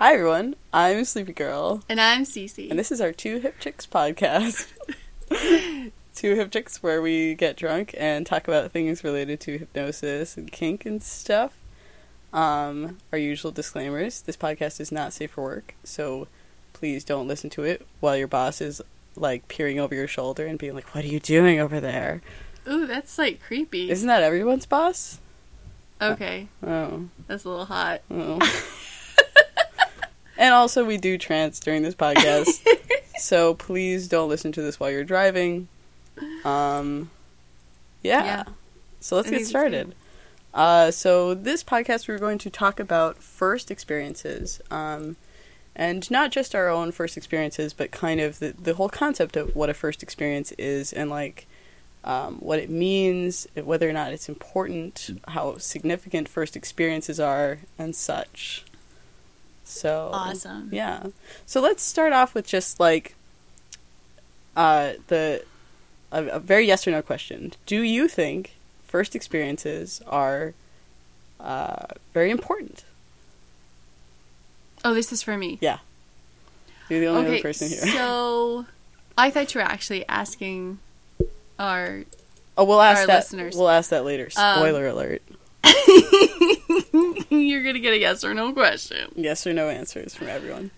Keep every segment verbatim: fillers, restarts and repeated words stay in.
Hi everyone, I'm Sleepy Girl. And I'm Cece. And this is our Two Hip Chicks podcast. Two Hip Chicks, where we get drunk and talk about things related to hypnosis and kink and stuff. Um, our usual disclaimers, this podcast is not safe for work, so please don't listen to it while your boss is like peering over your shoulder and being like, what are you doing over there? Ooh, that's like creepy. Isn't that everyone's boss? Okay. Oh. oh. That's a little hot. Oh. And also, we do trance during this podcast, so please don't listen to this while you're driving. Um, yeah. yeah. So let's I get started. Uh, so this podcast, we're going to talk about first experiences, um, and not just our own first experiences, but kind of the, the whole concept of what a first experience is and, like, um, what it means, whether or not it's important, how significant first experiences are, and such. So awesome. Yeah. So let's start off with just like uh, the a, a very yes or no question. Do you think first experiences are uh, very important? Oh, this is for me. Yeah. You're the only okay, other person here. So I thought you were actually asking our oh, we'll ask our that, listeners. We'll ask that later. Spoiler um, alert. You're gonna get a yes or no question. Yes or no answers from everyone.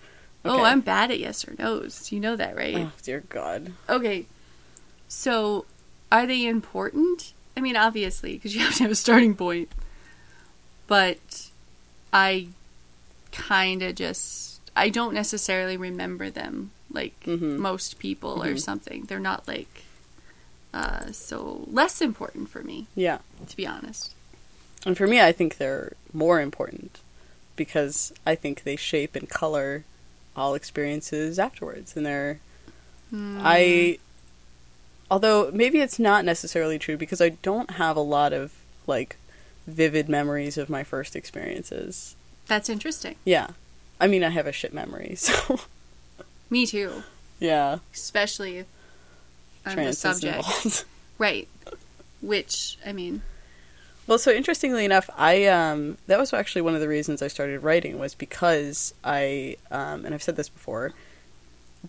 Okay. Oh, I'm bad at yes or no's. You know that, right? Oh, dear God. Okay. So, are they important? I mean, obviously, because you have to have a starting point. But I kind of just... I don't necessarily remember them like mm-hmm. most people mm-hmm. or something. They're not, like, uh, so less important for me. Yeah. To be honest. And for me, I think they're more important because I think they shape and color all experiences afterwards. And they're, mm. I, although maybe it's not necessarily true because I don't have a lot of, like, vivid memories of my first experiences. That's interesting. Yeah. I mean, I have a shit memory, so. Me too. Yeah. Especially if I'm the subject. Right. Which, I mean... Well, so interestingly enough, I um, that was actually one of the reasons I started writing was because I, um, and I've said this before,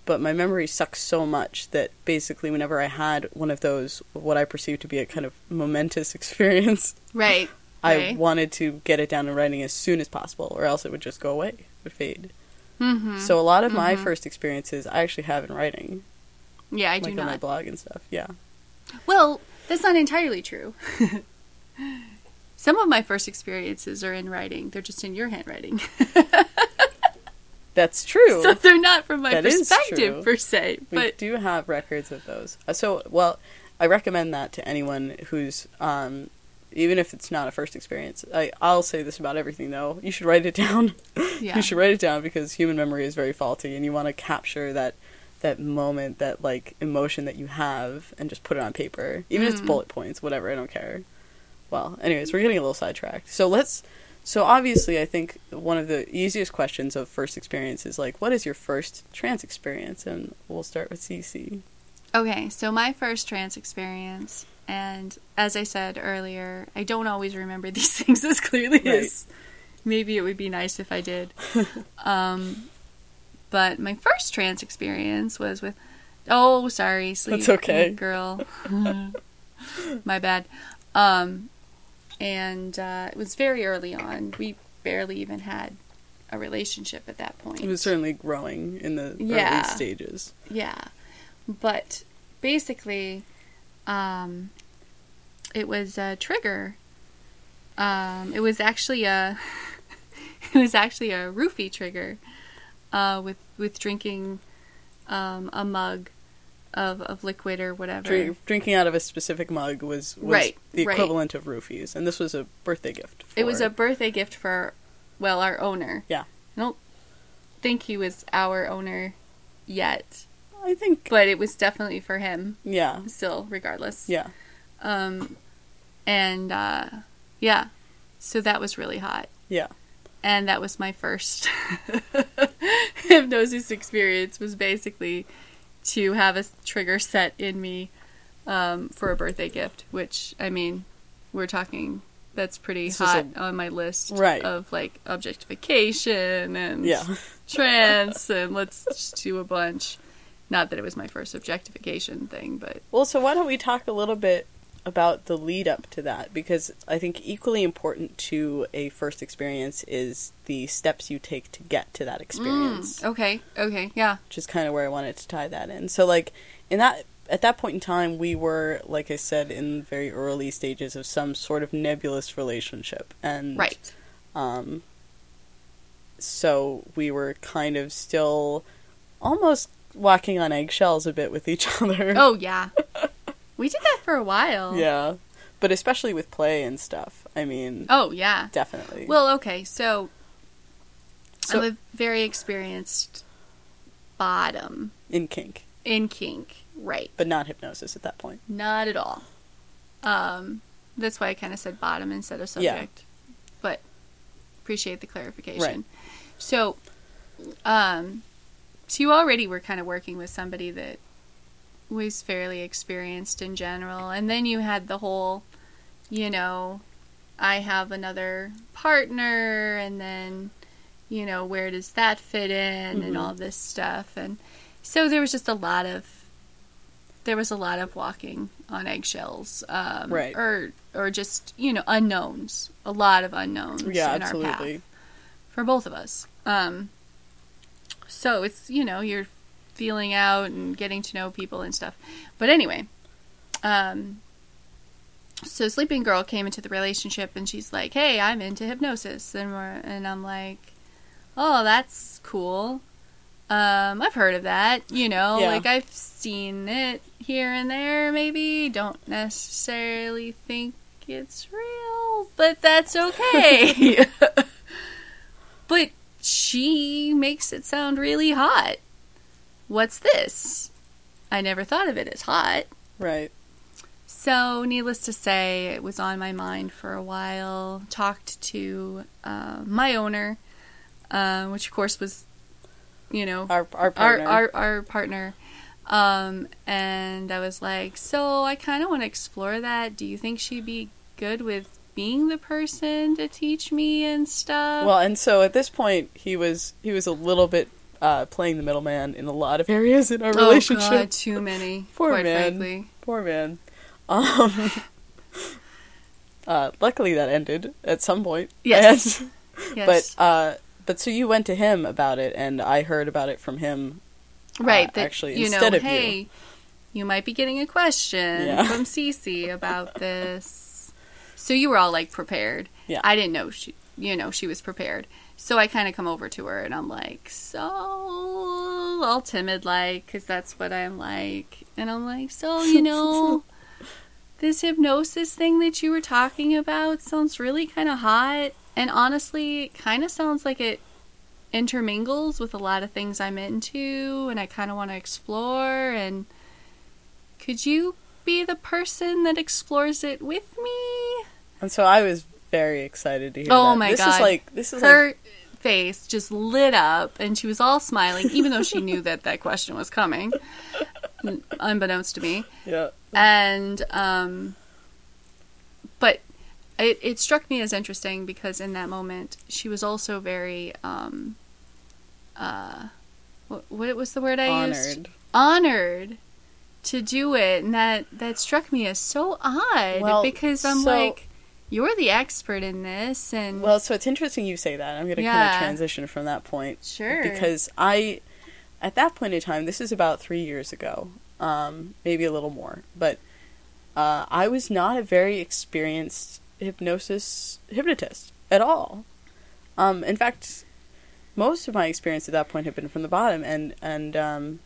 but my memory sucks so much that basically whenever I had one of those, what I perceived to be a kind of momentous experience, right, I right. wanted to get it down in writing as soon as possible, or else it would just go away, it would fade. Mm-hmm. So a lot of mm-hmm. my first experiences I actually have in writing. Yeah, I like do not. Like on my blog and stuff, yeah. Well, that's not entirely true. Some of my first experiences are in writing. They're just in your handwriting. That's true. So they're not from my that perspective, per se. We but... do have records of those. So, well, I recommend that to anyone who's, um, even if it's not a first experience. I, I'll say this about everything, though. You should write it down. Yeah. You should write it down because human memory is very faulty, and you want to capture that that moment, that, like, emotion that you have, and just put it on paper. Even mm. if it's bullet points, whatever, I don't care. Well, anyways, we're getting a little sidetracked. So let's, so obviously I think one of the easiest questions of first experience is like, what is your first trance experience? And we'll start with Cece. Okay, so my first trance experience, and as I said earlier, I don't always remember these things as clearly right. as maybe it would be nice if I did. um, but my first trance experience was with, oh, sorry, Sleep That's okay. Girl. My bad. Um... And uh, it was very early on. We barely even had a relationship at that point. It was certainly growing in the yeah. early stages. Yeah. But basically, um, it was a trigger. Um, it was actually a it was actually a roofie trigger uh, with with drinking um, a mug. Of, of liquid or whatever. Drink, drinking out of a specific mug was, was right, the equivalent right. of roofies. And this was a birthday gift. For... It was a birthday gift for, well, our owner. Yeah. I don't think he was our owner yet. I think... But it was definitely for him. Yeah. Still, regardless. Yeah. Um, and, uh, yeah. So that was really hot. Yeah. And that was my first hypnosis experience was basically... to have a trigger set in me um, for a birthday gift, which, I mean, we're talking that's pretty it's hot a, on my list right. of like objectification and yeah. trance, and let's just do a bunch. Not that it was my first objectification thing, but... Well, so why don't we talk a little bit about the lead up to that? Because I think equally important to a first experience is the steps you take to get to that experience. Mm, okay, okay, yeah. Which is kind of where I wanted to tie that in. So, like, in that at that point in time, we were, like I said, in very early stages of some sort of nebulous relationship. And, right. Um, so we were kind of still almost... walking on eggshells a bit with each other. Oh, yeah. We did that for a while. Yeah. But especially with play and stuff. I mean... Oh, yeah. Definitely. Well, okay, so... so I'm a very experienced bottom. In kink. In kink, right. But not hypnosis at that point. Not at all. Um, that's why I kind of said bottom instead of subject. Yeah. But appreciate the clarification. Right. So, um... so you already were kind of working with somebody that was fairly experienced in general. And then you had the whole, you know, I have another partner, and then, you know, where does that fit in mm-hmm. and all this stuff. And so there was just a lot of, there was a lot of walking on eggshells. Um, right. Or, or just, you know, unknowns. A lot of unknowns yeah, in absolutely. Our path. For both of us. Um So it's, you know, you're feeling out and getting to know people and stuff. But anyway, um, so Sleeping Girl came into the relationship and she's like, hey, I'm into hypnosis. And we're, and I'm like, oh, that's cool. Um, I've heard of that, you know, yeah. like I've seen it here and there maybe. Don't necessarily think it's real, but that's okay. But... she makes it sound really hot. What's this? I never thought of it as hot. Right. So, needless to say, it was on my mind for a while. Talked to uh, my owner, uh, which of course was, you know, our our partner. Our, our, our partner. Um, and I was like, so I kind of want to explore that. Do you think she'd be good with being the person to teach me and stuff? Well, and so at this point, he was he was a little bit uh, playing the middleman in a lot of areas in our oh, relationship. Oh, God, too many. Poor quite man. Frankly. Poor man. Um, uh, luckily, that ended at some point. Yes. And, yes. But, uh, but so you went to him about it, and I heard about it from him. Right. Uh, that, actually, you instead know, of hey, you. you might be getting a question yeah. from Cece about this. So you were all, like, prepared. Yeah. I didn't know she, you know, she was prepared. So I kind of come over to her, and I'm like, so, all timid, like, because that's what I'm like. And I'm like, so, you know, this hypnosis thing that you were talking about sounds really kind of hot. And honestly, it kind of sounds like it intermingles with a lot of things I'm into, and I kind of want to explore. And could you be the person that explores it with me? And so I was very excited to hear oh that. my this god! This is like this is her like... face just lit up, and she was all smiling, even though she knew that that question was coming, unbeknownst to me. Yeah. And um, but it it struck me as interesting because in that moment she was also very um, uh, what what was the word I honored. used? Honored. To do it, and that, that struck me as so odd, well, because I'm so, like, you're the expert in this, and... Well, so it's interesting you say that. I'm going to yeah. kind of transition from that point. Sure. Because I, at that point in time, this is about three years ago, um, maybe a little more, but uh, I was not a very experienced hypnosis hypnotist at all. Um, in fact, most of my experience at that point had been from the bottom, and... and um,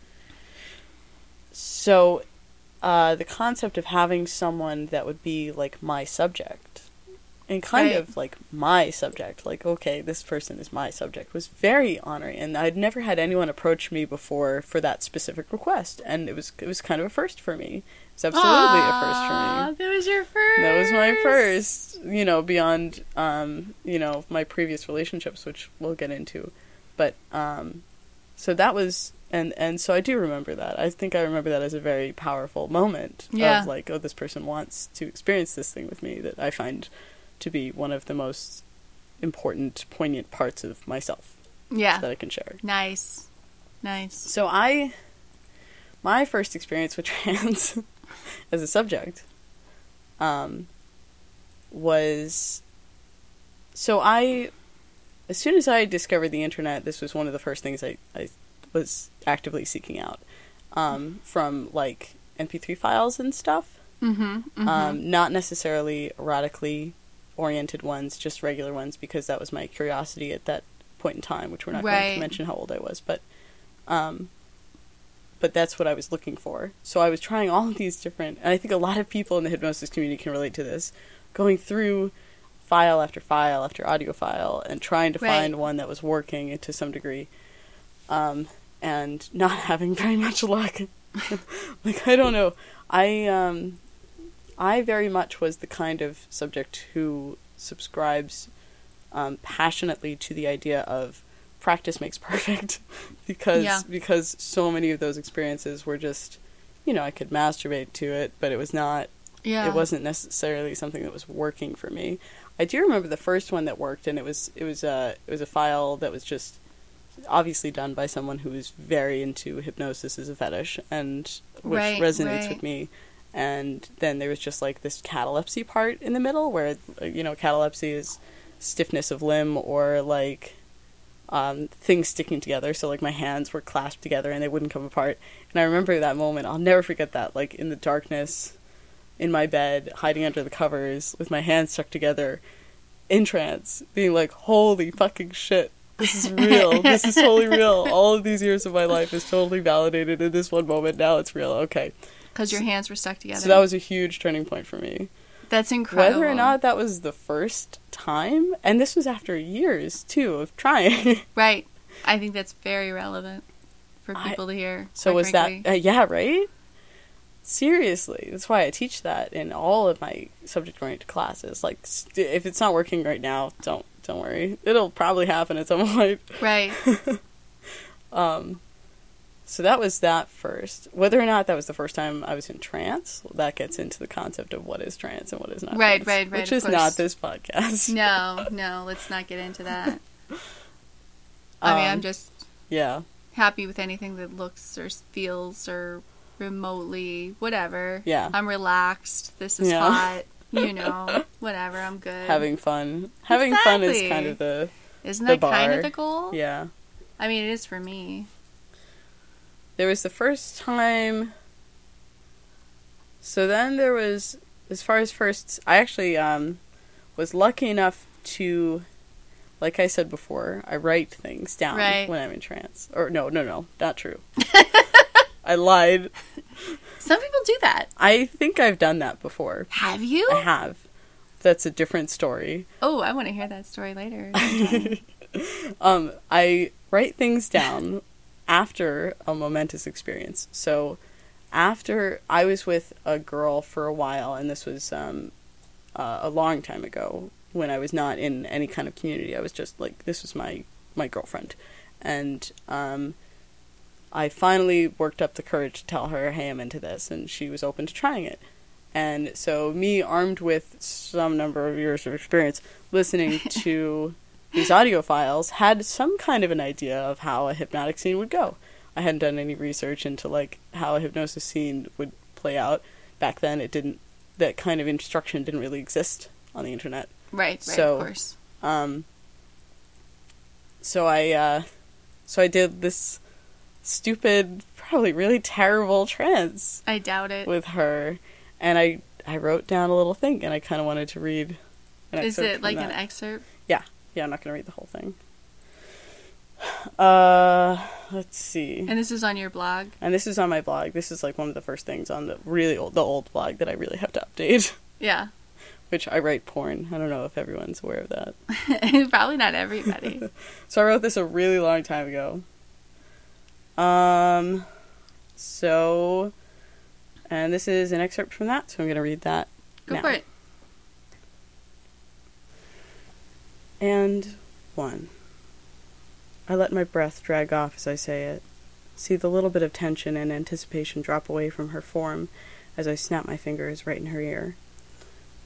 So, uh, the concept of having someone that would be, like, my subject, and kind right. of, like, my subject, like, okay, this person is my subject, was very honoring, and I'd never had anyone approach me before for that specific request, and it was it was kind of a first for me. It was absolutely Aww, a first for me. That was your first! That was my first, you know, beyond, um, you know, my previous relationships, which we'll get into, but, um, so that was... And and so I do remember that. I think I remember that as a very powerful moment yeah. of like, oh, this person wants to experience this thing with me that I find to be one of the most important, poignant parts of myself. Yeah. So that I can share. Nice. Nice. So I, my first experience with trans as a subject, um, was, so I, as soon as I discovered the internet, this was one of the first things I, I was actively seeking out, um, from, like, M P three files and stuff. Mm-hmm, mm-hmm. Um, not necessarily erotically oriented ones, just regular ones, because that was my curiosity at that point in time, which we're not right. going to mention how old I was, but, um, but that's what I was looking for. So I was trying all of these different, and I think a lot of people in the hypnosis community can relate to this, going through file after file after audio file and trying to right. find one that was working to some degree, um, and not having very much luck. Like, I don't know. I, um, I very much was the kind of subject who subscribes um, passionately to the idea of practice makes perfect, because yeah. because so many of those experiences were just, you know, I could masturbate to it, but it was not, yeah. it wasn't necessarily something that was working for me. I do remember the first one that worked, and it was it was a it was a file that was just obviously done by someone who was very into hypnosis as a fetish, and which right, resonates right. with me. And then there was just, like, this catalepsy part in the middle where, you know, catalepsy is stiffness of limb or, like, um, things sticking together. So, like, my hands were clasped together and they wouldn't come apart. And I remember that moment. I'll never forget that. Like, in the darkness, in my bed, hiding under the covers, with my hands stuck together, in trance, being like, holy fucking shit. This is real. This is totally real. All of these years of my life is totally validated in this one moment. Now it's real. Okay. Because your hands were stuck together. So that was a huge turning point for me. That's incredible. Whether or not that was the first time, and this was after years, too, of trying. Right. I think that's very relevant for people I, to hear. So was frankly. that... Uh, yeah, right? Seriously. That's why I teach that in all of my subject-oriented classes. Like, st- if it's not working right now, don't don't worry. It'll probably happen at some point. Right. um... So that was that first. Whether or not that was the first time I was in trance, well, that gets into the concept of what is trance and what is not. Right, trance, right, right. Which is course. not this podcast. No, no, let's not get into that. I um, mean, I'm just yeah happy with anything that looks or feels or remotely whatever. Yeah, I'm relaxed. This is yeah. hot. You know, whatever. I'm good. Having fun. Having exactly. fun is kind of the isn't the that bar. kind of the goal? Yeah. I mean, it is for me. There was the first time, so then there was, as far as firsts, I actually um, was lucky enough to, like I said before, I write things down right. when I'm in trance. Or no, no, no, not true. I lied. Some people do that. I think I've done that before. Have you? I have. That's a different story. Oh, I want to hear that story later. um, I write things down. After a momentous experience. So after I was with a girl for a while, and this was um, uh, a long time ago when I was not in any kind of community. I was just like, this was my, my girlfriend. And um, I finally worked up the courage to tell her, hey, I'm into this. And she was open to trying it. And so me, armed with some number of years of experience, listening to... these audio files, had some kind of an idea of how a hypnotic scene would go. I hadn't done any research into, like, how a hypnosis scene would play out. Back then, it didn't... that kind of instruction didn't really exist on the internet. Right, right, so, of course. Um, so I, uh... So I did this stupid, probably really terrible trance. I doubt it. With her. And I, I wrote down a little thing, and I kind of wanted to read an excerpt. Is it, like, that. an excerpt? Yeah. Yeah, I'm not going to read the whole thing. Uh, let's see. And this is on your blog? And this is on my blog. This is, like, one of the first things on the really old, the old blog that I really have to update. Yeah. Which I write porn. I don't know if everyone's aware of that. Probably not everybody. So I wrote this a really long time ago. Um, so, and this is an excerpt from that, so I'm going to read that Go now. for it. And one. I let my breath drag off as I say it. See the little bit of tension and anticipation drop away from her form as I snap my fingers right in her ear.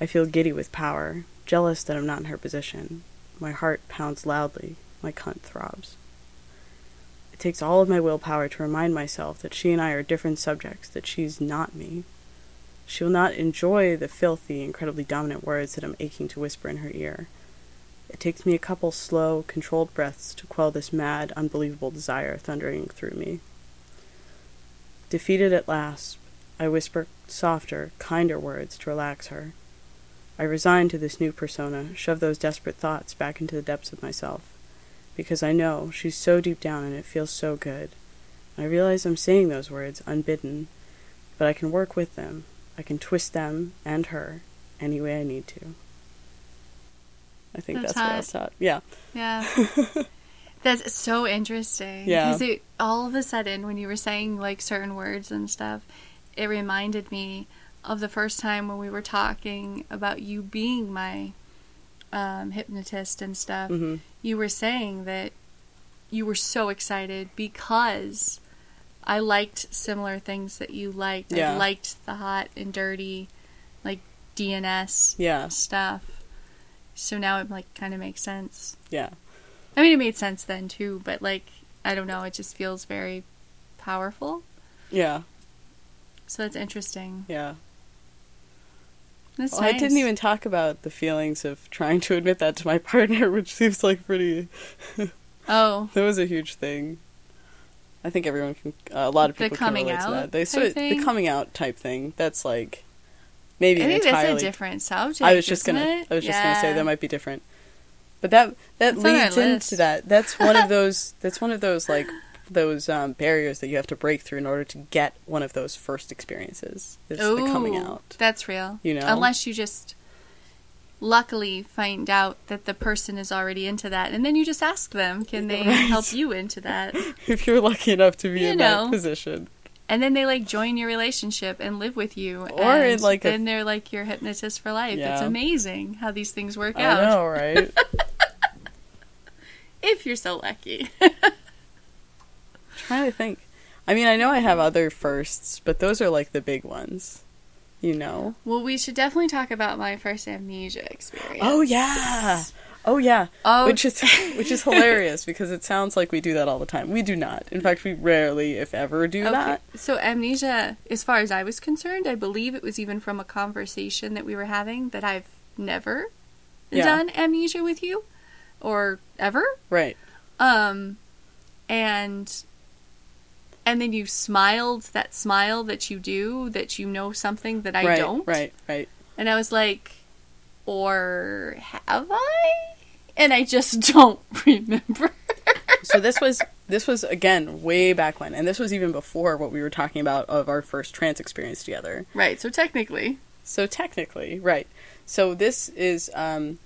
I feel giddy with power, jealous that I'm not in her position. My heart pounds loudly. My cunt throbs. It takes all of my willpower to remind myself that she and I are different subjects, that she's not me. She will not enjoy the filthy, incredibly dominant words that I'm aching to whisper in her ear. It takes me a couple slow, controlled breaths to quell this mad, unbelievable desire thundering through me. Defeated at last, I whisper softer, kinder words to relax her. I resign to this new persona, shove those desperate thoughts back into the depths of myself, because I know she's so deep down and it feels so good. I realize I'm saying those words unbidden, but I can work with them. I can twist them and her any way I need to. I think that's, that's what I was taught. Yeah. Yeah. That's so interesting. Yeah. Because it, all of a sudden, when you were saying, like, certain words and stuff, it reminded me of the first time when we were talking about you being my um, hypnotist and stuff. Mm-hmm. You were saying that you were so excited because I liked similar things that you liked. Yeah. I liked the hot and dirty, like, D N S yeah. stuff. So now it, like, kind of makes sense. Yeah. I mean, it made sense then, too, but, like, I don't know, it just feels very powerful. Yeah. So that's interesting. Yeah. That's well, nice. I didn't even talk about the feelings of trying to admit that to my partner, which seems, like, pretty... Oh. That was a huge thing. I think everyone can... Uh, a lot of people can relate to that. The coming out type thing? The coming out type thing. That's, like... Maybe I think entirely... that's a different subject. I was just gonna. It? I was just yeah. gonna say that might be different, but that that that's leads into list. That. That's one of those. That's one of those like those um, barriers that you have to break through in order to get one of those first experiences. Is Ooh, the coming out. That's real. You know, unless you just luckily find out that the person is already into that, and then you just ask them, can they right. help you into that? If you're lucky enough to be you in know. That position. And then they, like, join your relationship and live with you. Or and in, like, then a... they're, like, your hypnotist for life. Yeah. It's amazing how these things work I out. I know, right? If you're so lucky. I'm trying to think. I mean, I know I have other firsts, but those are, like, the big ones. You know? Well, we should definitely talk about my first amnesia experience. Oh, yeah! Oh, yeah. Oh. Which is which is hilarious because it sounds like we do that all the time. We do not. In fact, we rarely, if ever, do okay. that. So amnesia, as far as I was concerned, I believe it was even from a conversation that we were having that I've never yeah. done amnesia with you or ever. Right. Um, and and then you smiled that smile that you do, that you know something that I right, don't. Right, right. And I was like, or have I? And I just don't remember. So this was, this was again, way back when. And this was even before what we were talking about of our first trance experience together. Right. So technically. So technically, right. So this is, um,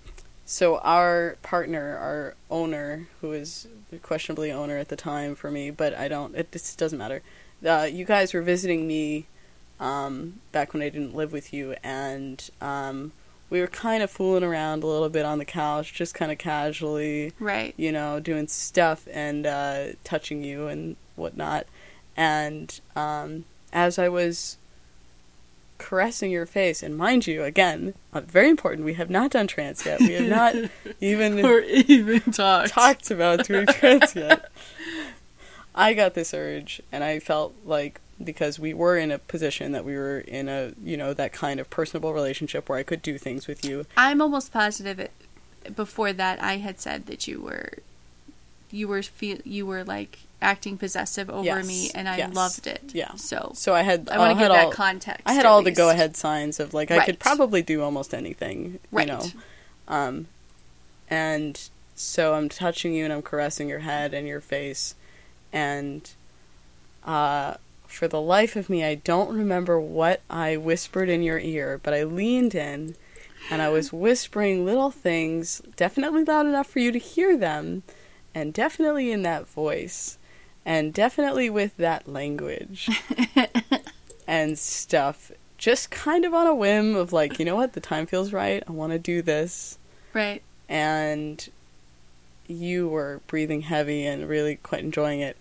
so our partner, our owner, who is questionably owner at the time for me, but I don't, it just doesn't matter. Uh, you guys were visiting me um, back when I didn't live with you. And um, we were kind of fooling around a little bit on the couch, just kind of casually, right? You know, doing stuff and uh, touching you and whatnot. And um, as I was caressing your face, and mind you, again, uh, very important, we have not done trance yet. We have not even or even talked talked about doing trance yet. I got this urge, and I felt like, because we were in a position that we were in a, you know, that kind of personable relationship where I could do things with you. I'm almost positive it, before that I had said that you were, you were, fe- you were like acting possessive over yes, me, and I yes, loved it. Yeah. So, so I had, I want to give all, that context. I had all least. the go ahead signs of like, right. I could probably do almost anything, right. you know? Um, and so I'm touching you and I'm caressing your head and your face, and, uh, for the life of me, I don't remember what I whispered in your ear, but I leaned in and I was whispering little things, definitely loud enough for you to hear them, and definitely in that voice, and definitely with that language and stuff, just kind of on a whim of like, you know what, the time feels right, I want to do this. Right. And you were breathing heavy and really quite enjoying it.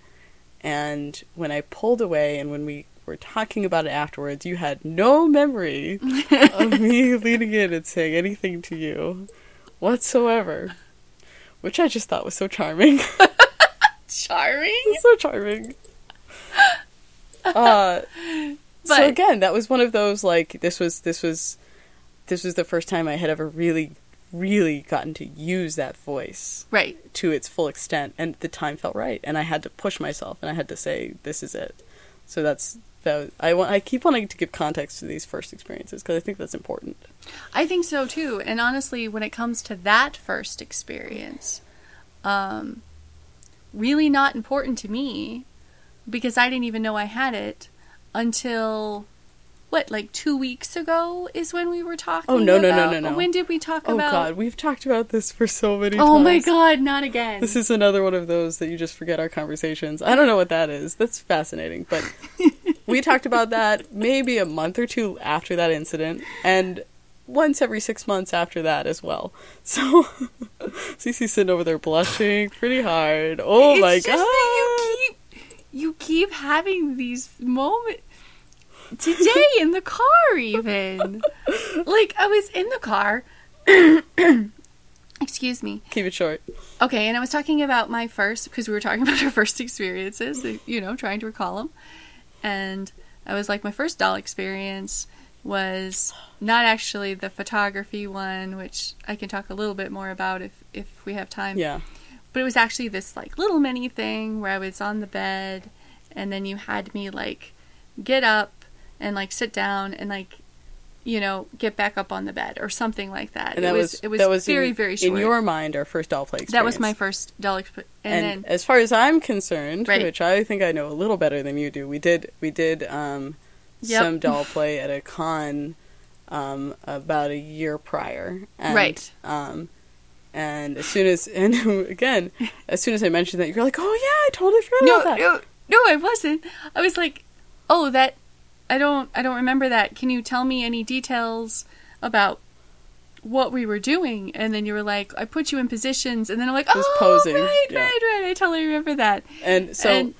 And when I pulled away and when we we're talking about it afterwards. You had no memory of me leaning in and saying anything to you whatsoever, which I just thought was so charming. Charming? So charming. Uh, but, so again, that was one of those, like, this was, this was, this was the first time I had ever really, really gotten to use that voice. Right. To its full extent. And the time felt right. And I had to push myself and I had to say, this is it. So that's, that was, I want, I keep wanting to give context to these first experiences because I think that's important. I think so too. And honestly, when it comes to that first experience, um, really not important to me because I didn't even know I had it until, what, like two weeks ago is when we were talking about... Oh, no, about, no, no, no, no. When did we talk oh, about... Oh, God, we've talked about this for so many oh, times. Oh, my God, not again. This is another one of those that you just forget our conversations. I don't know what that is. That's fascinating, but we talked about that maybe a month or two after that incident, and once every six months after that as well. So Cece's sitting over there blushing pretty hard. Oh, it's my just God. That you keep, you keep having these moments. Today in the car, even. Like, I was in the car. Excuse me. Keep it short. Okay, and I was talking about my first, because we were talking about our first experiences, you know, trying to recall them. And I was like, my first doll experience was not actually the photography one, which I can talk a little bit more about if, if we have time. Yeah. But it was actually this, like, little mini thing where I was on the bed, and then you had me, like, get up and, like, sit down and, like, you know, get back up on the bed or something like that. And that it was, was it was, that was very, in, very short. In your mind, our first doll play experience. That was my first doll experience. And, and then, as far as I'm concerned, right. Which I think I know a little better than you do, we did we did um, yep. some doll play at a con um, about a year prior. And, right. Um, and as soon as, and again, as soon as I mentioned that, you're like, oh, yeah, I totally forgot no, about that. No, no, I wasn't. I was like, oh, that... I don't I don't remember that. Can you tell me any details about what we were doing? And then you were like, I put you in positions. And then I'm like, oh, posing. right, yeah. right, right. I totally remember that. And so, and,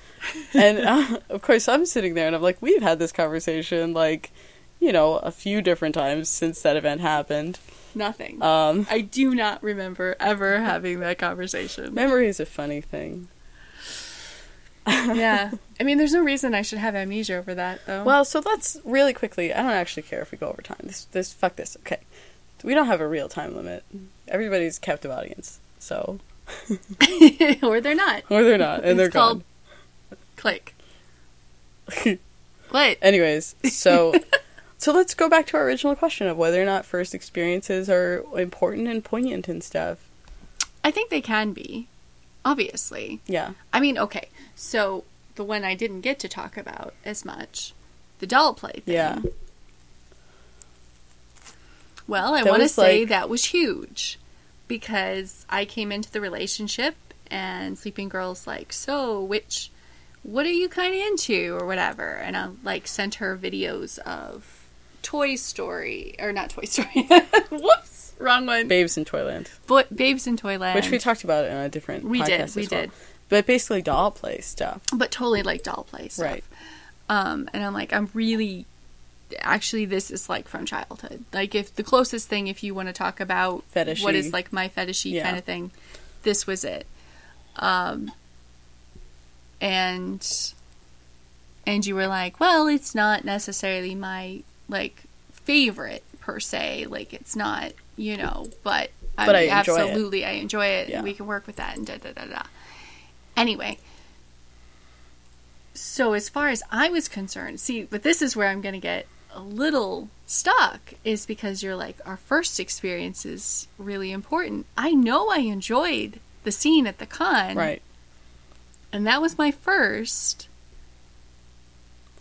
and uh, of course, I'm sitting there and I'm like, we've had this conversation, like, you know, a few different times since that event happened. Nothing. Um, I do not remember ever having that conversation. Memory is a funny thing. Yeah. I mean, there's no reason I should have amnesia over that, though. Well, so let's really quickly... I don't actually care if we go over time. This, this, fuck this. Okay. We don't have a real time limit. Everybody's a captive audience, so... Or they're not. Or they're not, and it's they're gone. It's called... Click. What? Anyways, so... So let's go back to our original question of whether or not first experiences are important and poignant and stuff. I think they can be. Obviously. Yeah. I mean, okay. So, the one I didn't get to talk about as much, the doll play thing. Yeah. Well, I want to say like... that was huge because I came into the relationship and Sleeping Girl's like, so, which, what are you kind of into or whatever? And I, like, sent her videos of Toy Story, or not Toy Story. Whoops. Wrong one. Babes in Toyland. Bo- Babes in Toyland. Which we talked about in a different we podcast did, as we well. did. But basically doll play stuff. But totally like doll play stuff. Right. Um, and I'm like, I'm really... Actually, this is like from childhood. Like, if the closest thing, if you want to talk about... Fetishy. What is like my fetishy yeah. kind of thing, this was it. Um, and... And you were like, well, it's not necessarily my, like, favorite, per se. Like, it's not... You know, but, but I, I absolutely, I enjoy it. Yeah. And we can work with that and da da da da. Anyway, so as far as I was concerned, see, but this is where I'm going to get a little stuck, is because you're like, our first experience is really important. I know I enjoyed the scene at the con. Right. And that was my first,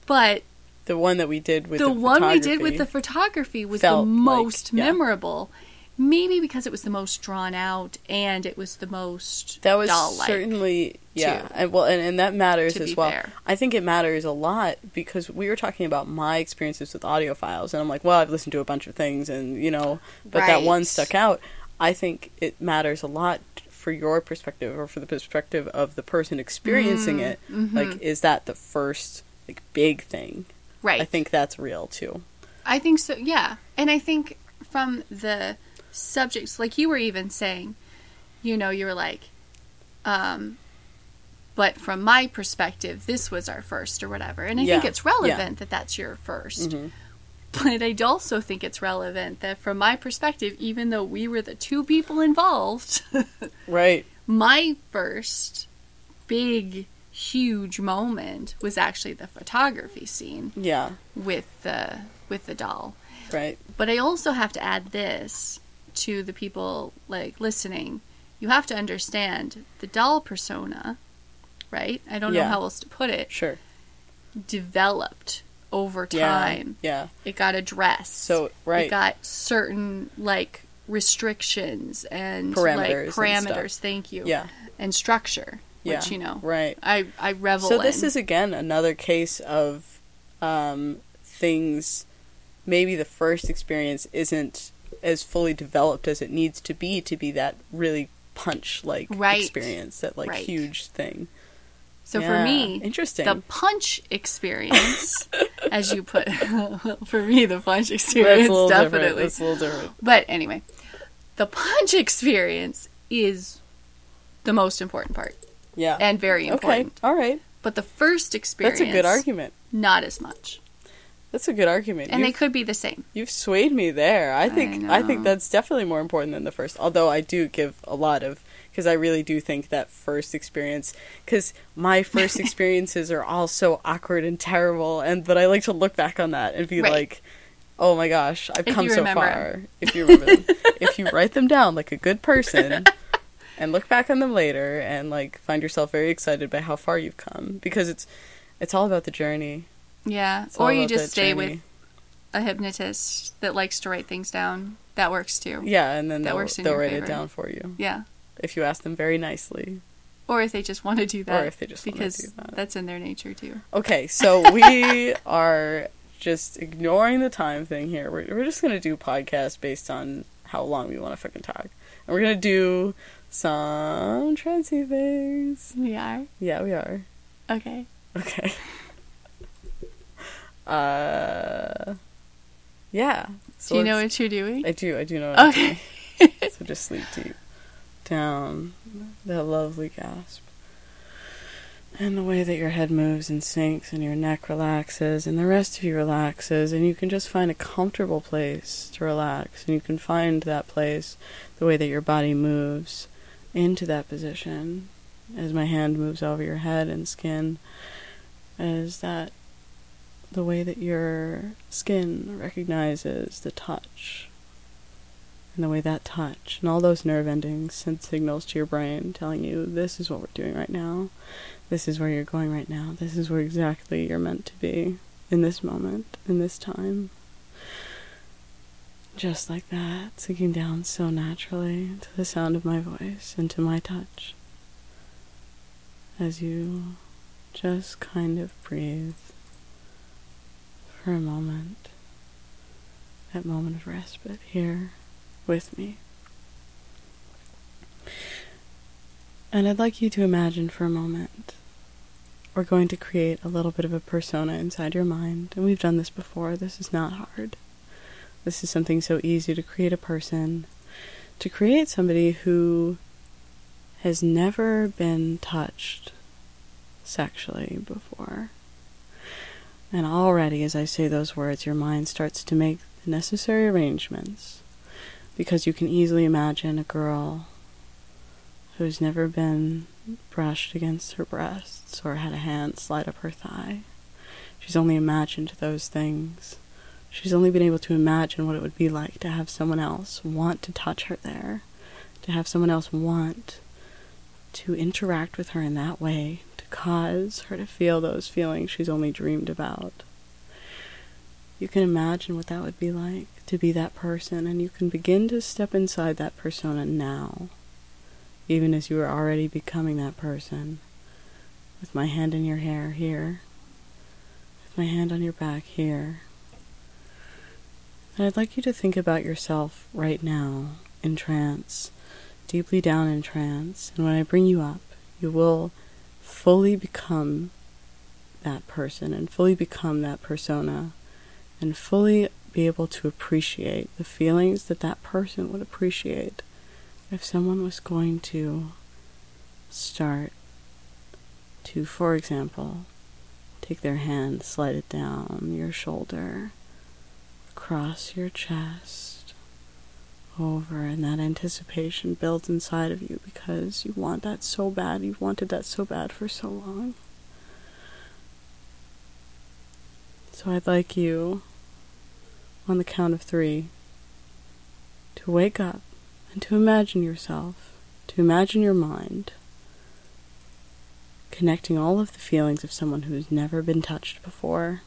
but... The one that we did with the, the one we did with the photography was the most like, yeah. memorable, maybe because it was the most drawn out and it was the most that was doll-like certainly yeah, to, and well, and, and that matters as well. Fair. I think it matters a lot because we were talking about my experiences with audiophiles, and I'm like, well, I've listened to a bunch of things, and you know, but right. that one stuck out. I think it matters a lot for your perspective or for the perspective of the person experiencing mm, it. Mm-hmm. Like, is that the first like big thing. Right. I think that's real too. I think so, yeah. And I think from the subjects, like you were even saying, you know, you were like, um, but from my perspective, this was our first or whatever. And I yeah. think it's relevant yeah. that that's your first. Mm-hmm. But I also think it's relevant that from my perspective, even though we were the two people involved, right, my first big, huge moment was actually the photography scene. Yeah. With the with the doll. Right. But I also have to add this to the people like listening. You have to understand the doll persona, right? I don't yeah. know how else to put it. Sure. Developed over time. Yeah. yeah. It got addressed. So, right. It got certain like restrictions and parameters. Like, parameters, and thank you. Yeah. And structure. Yeah. Which, you know. Right. I, I revel so in. So this is again another case of um, things. Maybe the first experience isn't as fully developed as it needs to be to be that really punch like right. experience, that like right. huge thing. So yeah. for me, interesting. The punch experience, as you put, for me the punch experience That's definitely. That's a little different. But anyway, the punch experience is the most important part. Yeah, and very important. Okay, all right. But the first experience. That's a good argument. Not as much. That's a good argument. And you've, they could be the same. You've swayed me there. I think I, I think that's definitely more important than the first. Although I do give a lot of, because I really do think that first experience, because my first experiences are all so awkward and terrible, and but I like to look back on that and be right. like, oh my gosh, I've if come so far. Them. If you remember them. If you write them down like a good person and look back on them later and like find yourself very excited by how far you've come, because it's it's all about the journey. Yeah, or you just stay journey. With a hypnotist that likes to write things down. That works too. Yeah, and then that they'll, works in they'll write favor. It down for you. Yeah. If you ask them very nicely. Or if they just want to do that. Or if they just want to do that. Because that's in their nature too. Okay, so we are just ignoring the time thing here. We're, we're just going to do podcasts based on how long we want to fucking talk. And we're going to do some trendy things. We are? Yeah, we are. Okay. Okay. Uh, yeah. So do you know what you're doing? I do. I do know what okay. I'm doing. So just sleep deep. Down that lovely gasp. And the way that your head moves and sinks and your neck relaxes and the rest of you relaxes, and you can just find a comfortable place to relax, and you can find that place the way that your body moves into that position as my hand moves over your head and skin, as that the way that your skin recognizes the touch, and the way that touch and all those nerve endings send signals to your brain telling you this is what we're doing right now, this is where you're going right now, this is where exactly you're meant to be in this moment, in this time. Just like that, sinking down so naturally to the sound of my voice and to my touch as you just kind of breathe for a moment, that moment of respite here with me. And I'd like you to imagine for a moment, we're going to create a little bit of a persona inside your mind, and we've done this before, this is not hard. This is something so easy to create a person, to create somebody who has never been touched sexually before. And already, as I say those words, your mind starts to make the necessary arrangements, because you can easily imagine a girl who's never been brushed against her breasts or had a hand slide up her thigh. She's only imagined those things. She's only been able to imagine what it would be like to have someone else want to touch her there, to have someone else want to interact with her in that way, cause her to feel those feelings she's only dreamed about. You can imagine what that would be like to be that person, and you can begin to step inside that persona now, even as you are already becoming that person. With my hand in your hair here, with my hand on your back here. And I'd like you to think about yourself right now in trance, deeply down in trance, and when I bring you up, you will fully become that person and fully become that persona and fully be able to appreciate the feelings that that person would appreciate if someone was going to start to, for example, take their hand, slide it down your shoulder, across your chest, over, and that anticipation builds inside of you because you want that so bad, you've wanted that so bad for so long. So I'd like you, on the count of three, to wake up and to imagine yourself, to imagine your mind, connecting all of the feelings of someone who's never been touched before,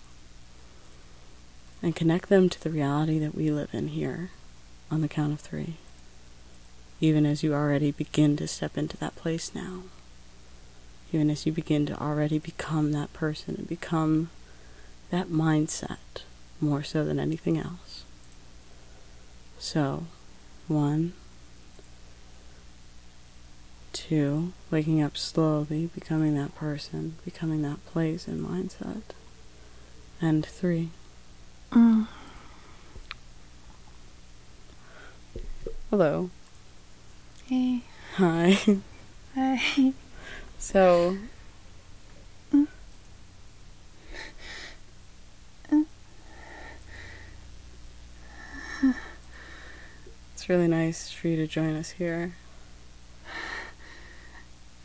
and connect them to the reality that we live in here, on the count of three, even as you already begin to step into that place now, even as you begin to already become that person and become that mindset, more so than anything else. So, one, two, waking up slowly, becoming that person, becoming that place and mindset. And three. Mm. Hello. Hey. Hi. Hi. So... It's really nice for you to join us here.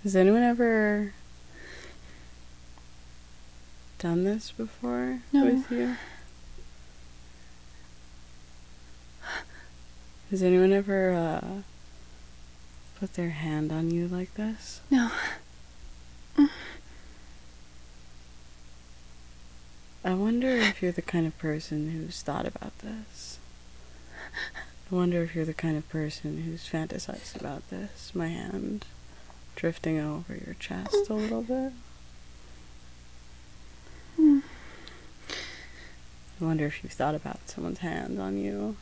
Has anyone ever done this before no. with you? Has anyone ever uh, put their hand on you like this? No. I wonder if you're the kind of person who's thought about this. I wonder if you're the kind of person who's fantasized about this. My hand drifting over your chest a little bit. I wonder if you've thought about someone's hand on you.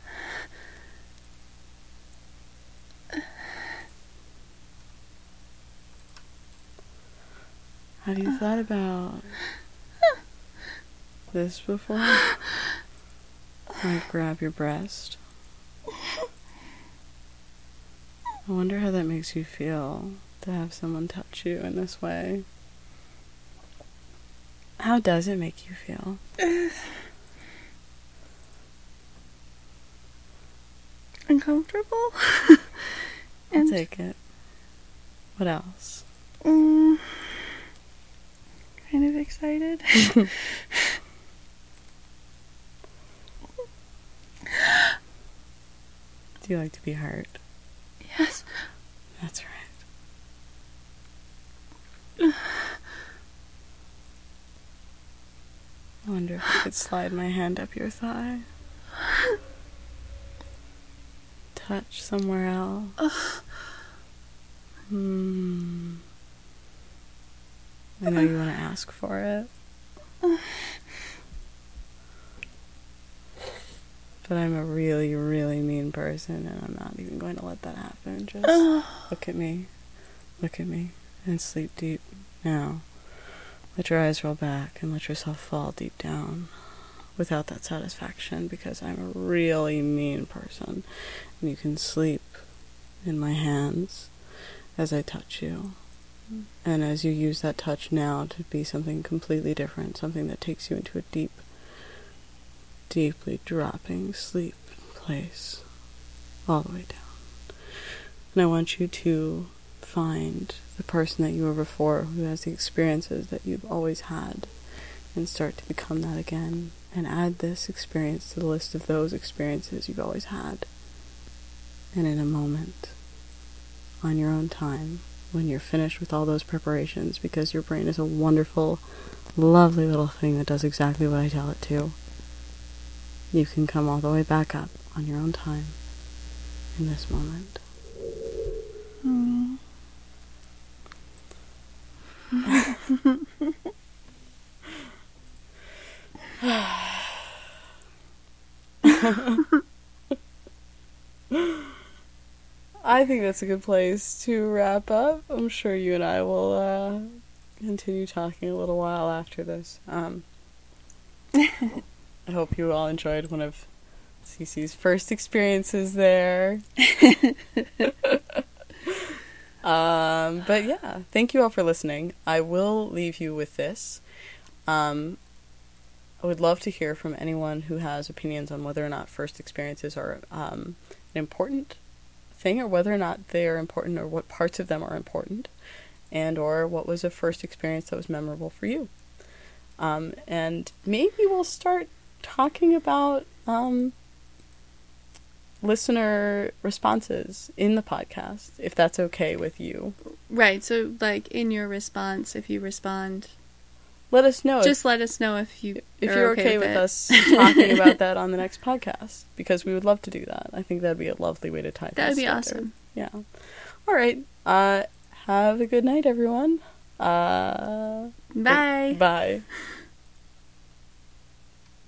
Have you thought about this before? Like grab your breast. I wonder how that makes you feel to have someone touch you in this way. How does it make you feel? Uncomfortable. I'll take it. What else? Um, kind of excited. Do you like to be hurt? Yes. That's right. I wonder if I could slide my hand up your thigh. Touch somewhere else. Hmm. I know you want to ask for it. But I'm a really, really mean person, and I'm not even going to let that happen. Just look at me. Look at me. And sleep deep now. Let your eyes roll back and let yourself fall deep down without that satisfaction, because I'm a really mean person. And you can sleep in my hands as I touch you. And as you use that touch now to be something completely different, something that takes you into a deep, deeply dropping sleep place all the way down. And I want you to find the person that you were before, who has the experiences that you've always had, and start to become that again, and add this experience to the list of those experiences you've always had. And in a moment, on your own time, when you're finished with all those preparations, because your brain is a wonderful, lovely little thing that does exactly what I tell it to, you can come all the way back up on your own time in this moment. Mm. I think that's a good place to wrap up. I'm sure you and I will uh, continue talking a little while after this. Um, I hope you all enjoyed one of Cece's first experiences there. Um, but yeah, thank you all for listening. I will leave you with this. Um, I would love to hear from anyone who has opinions on whether or not first experiences are um, an important thing, or whether or not they are important, or what parts of them are important, and or what was a first experience that was memorable for you. Um, and maybe we'll start talking about um, listener responses in the podcast, if that's okay with you. Right, so like in your response, if you respond... Let us know. Just if, let us know if, you if you're okay, okay with, with us talking about that on the next podcast, because we would love to do that. I think that'd be a lovely way to tie that. That'd be awesome. Yeah. All right. Uh, have a good night, everyone. Uh, bye. Bye.